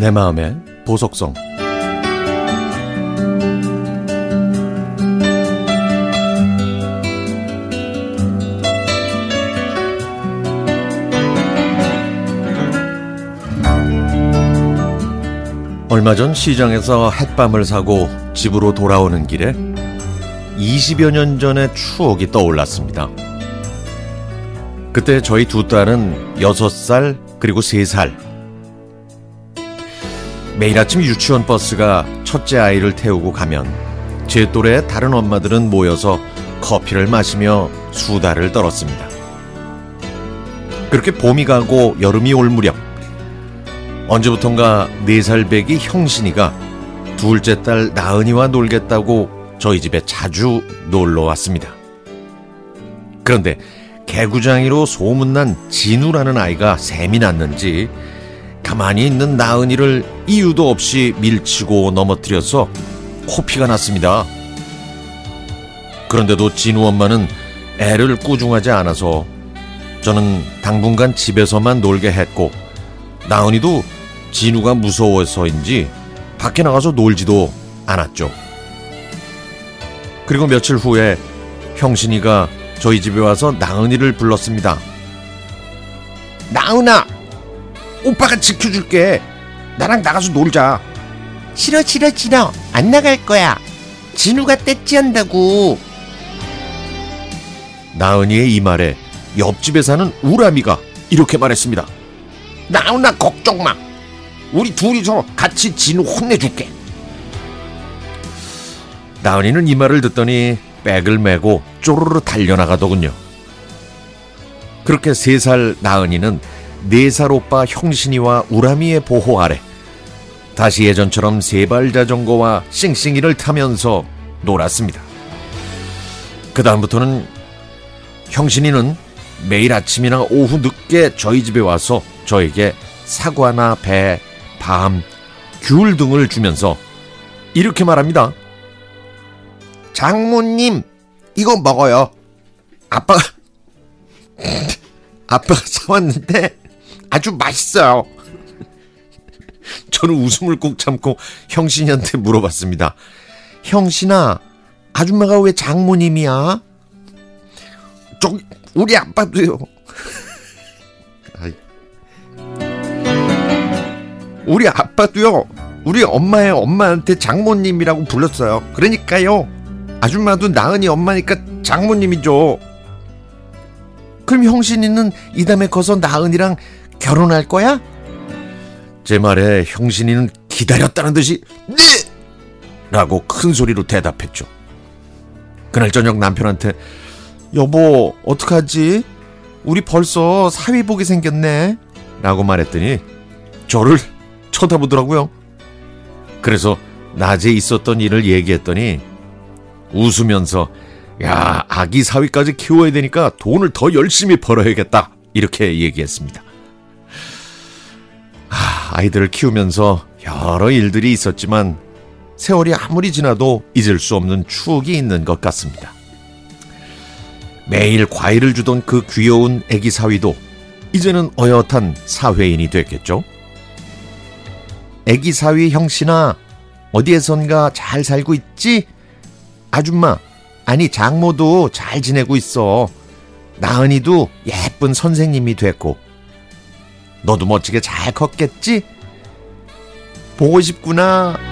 내 마음의 보석성. 얼마 전 시장에서 햇밤을 사고 집으로 돌아오는 길에 20여 년 전의 추억이 떠올랐습니다. 그때 저희 두 딸은 6살 그리고 3살. 매일 아침 유치원 버스가 첫째 아이를 태우고 가면 제 또래의 다른 엄마들은 모여서 커피를 마시며 수다를 떨었습니다. 그렇게 봄이 가고 여름이 올 무렵 언제부턴가 4살배기 형신이가 둘째 딸 나은이와 놀겠다고 저희 집에 자주 놀러 왔습니다. 그런데 개구장이로 소문난 진우라는 아이가 셈이 났는지 가만히 있는 나은이를 이유도 없이 밀치고 넘어뜨려서 코피가 났습니다. 그런데도 진우 엄마는 애를 꾸중하지 않아서 저는 당분간 집에서만 놀게 했고 나은이도 진우가 무서워서인지 밖에 나가서 놀지도 않았죠. 그리고 며칠 후에 형신이가 저희 집에 와서 나은이를 불렀습니다. 나은아, 오빠가 지켜줄게. 나랑 나가서 놀자. 싫어. 안 나갈 거야. 진우가 떼찌한다고. 나은이의 이 말에 옆집에 사는 우람이가 이렇게 말했습니다. 나은아, 걱정 마. 우리 둘이서 같이 진우 혼내줄게. 나은이는 이 말을 듣더니 백을 메고 쪼르르 달려나가더군요. 그렇게 3살 나은이는 4살 오빠 형신이와 우람이의 보호 아래 다시 예전처럼 3발 자전거와 싱싱이를 타면서 놀았습니다. 그 다음부터는 형신이는 매일 아침이나 오후 늦게 저희 집에 와서 저에게 사과나 배, 밤, 귤 등을 주면서 이렇게 말합니다. 장모님, 이거 먹어요. 아빠가 사왔는데 아주 맛있어요. 저는 웃음을 꾹 참고 형신이한테 물어봤습니다. 형신아, 아줌마가 왜 장모님이야? 저기 우리 아빠도요. 우리 아빠도요. 우리 엄마의 엄마한테 장모님이라고 불렀어요. 그러니까요. 아줌마도 나은이 엄마니까 장모님이죠. 그럼 형신이는 이담에 커서 나은이랑 결혼할 거야? 제 말에 형신이는 기다렸다는 듯이 네! 라고 큰 소리로 대답했죠. 그날 저녁 남편한테 여보, 어떡하지? 우리 벌써 사위복이 생겼네? 라고 말했더니 저를 쳐다보더라고요. 그래서 낮에 있었던 일을 얘기했더니 웃으면서 야, 아기 사위까지 키워야 되니까 돈을 더 열심히 벌어야겠다. 이렇게 얘기했습니다. 아이들을 키우면서 여러 일들이 있었지만 세월이 아무리 지나도 잊을 수 없는 추억이 있는 것 같습니다. 매일 과일을 주던 그 귀여운 아기 사위도 이제는 어엿한 사회인이 됐겠죠. 아기 사위 형신아, 어디에선가 잘 살고 있지? 아줌마, 아니 장모도 잘 지내고 있어. 나은이도 예쁜 선생님이 됐고 너도 멋지게 잘 컸겠지? 보고 싶구나.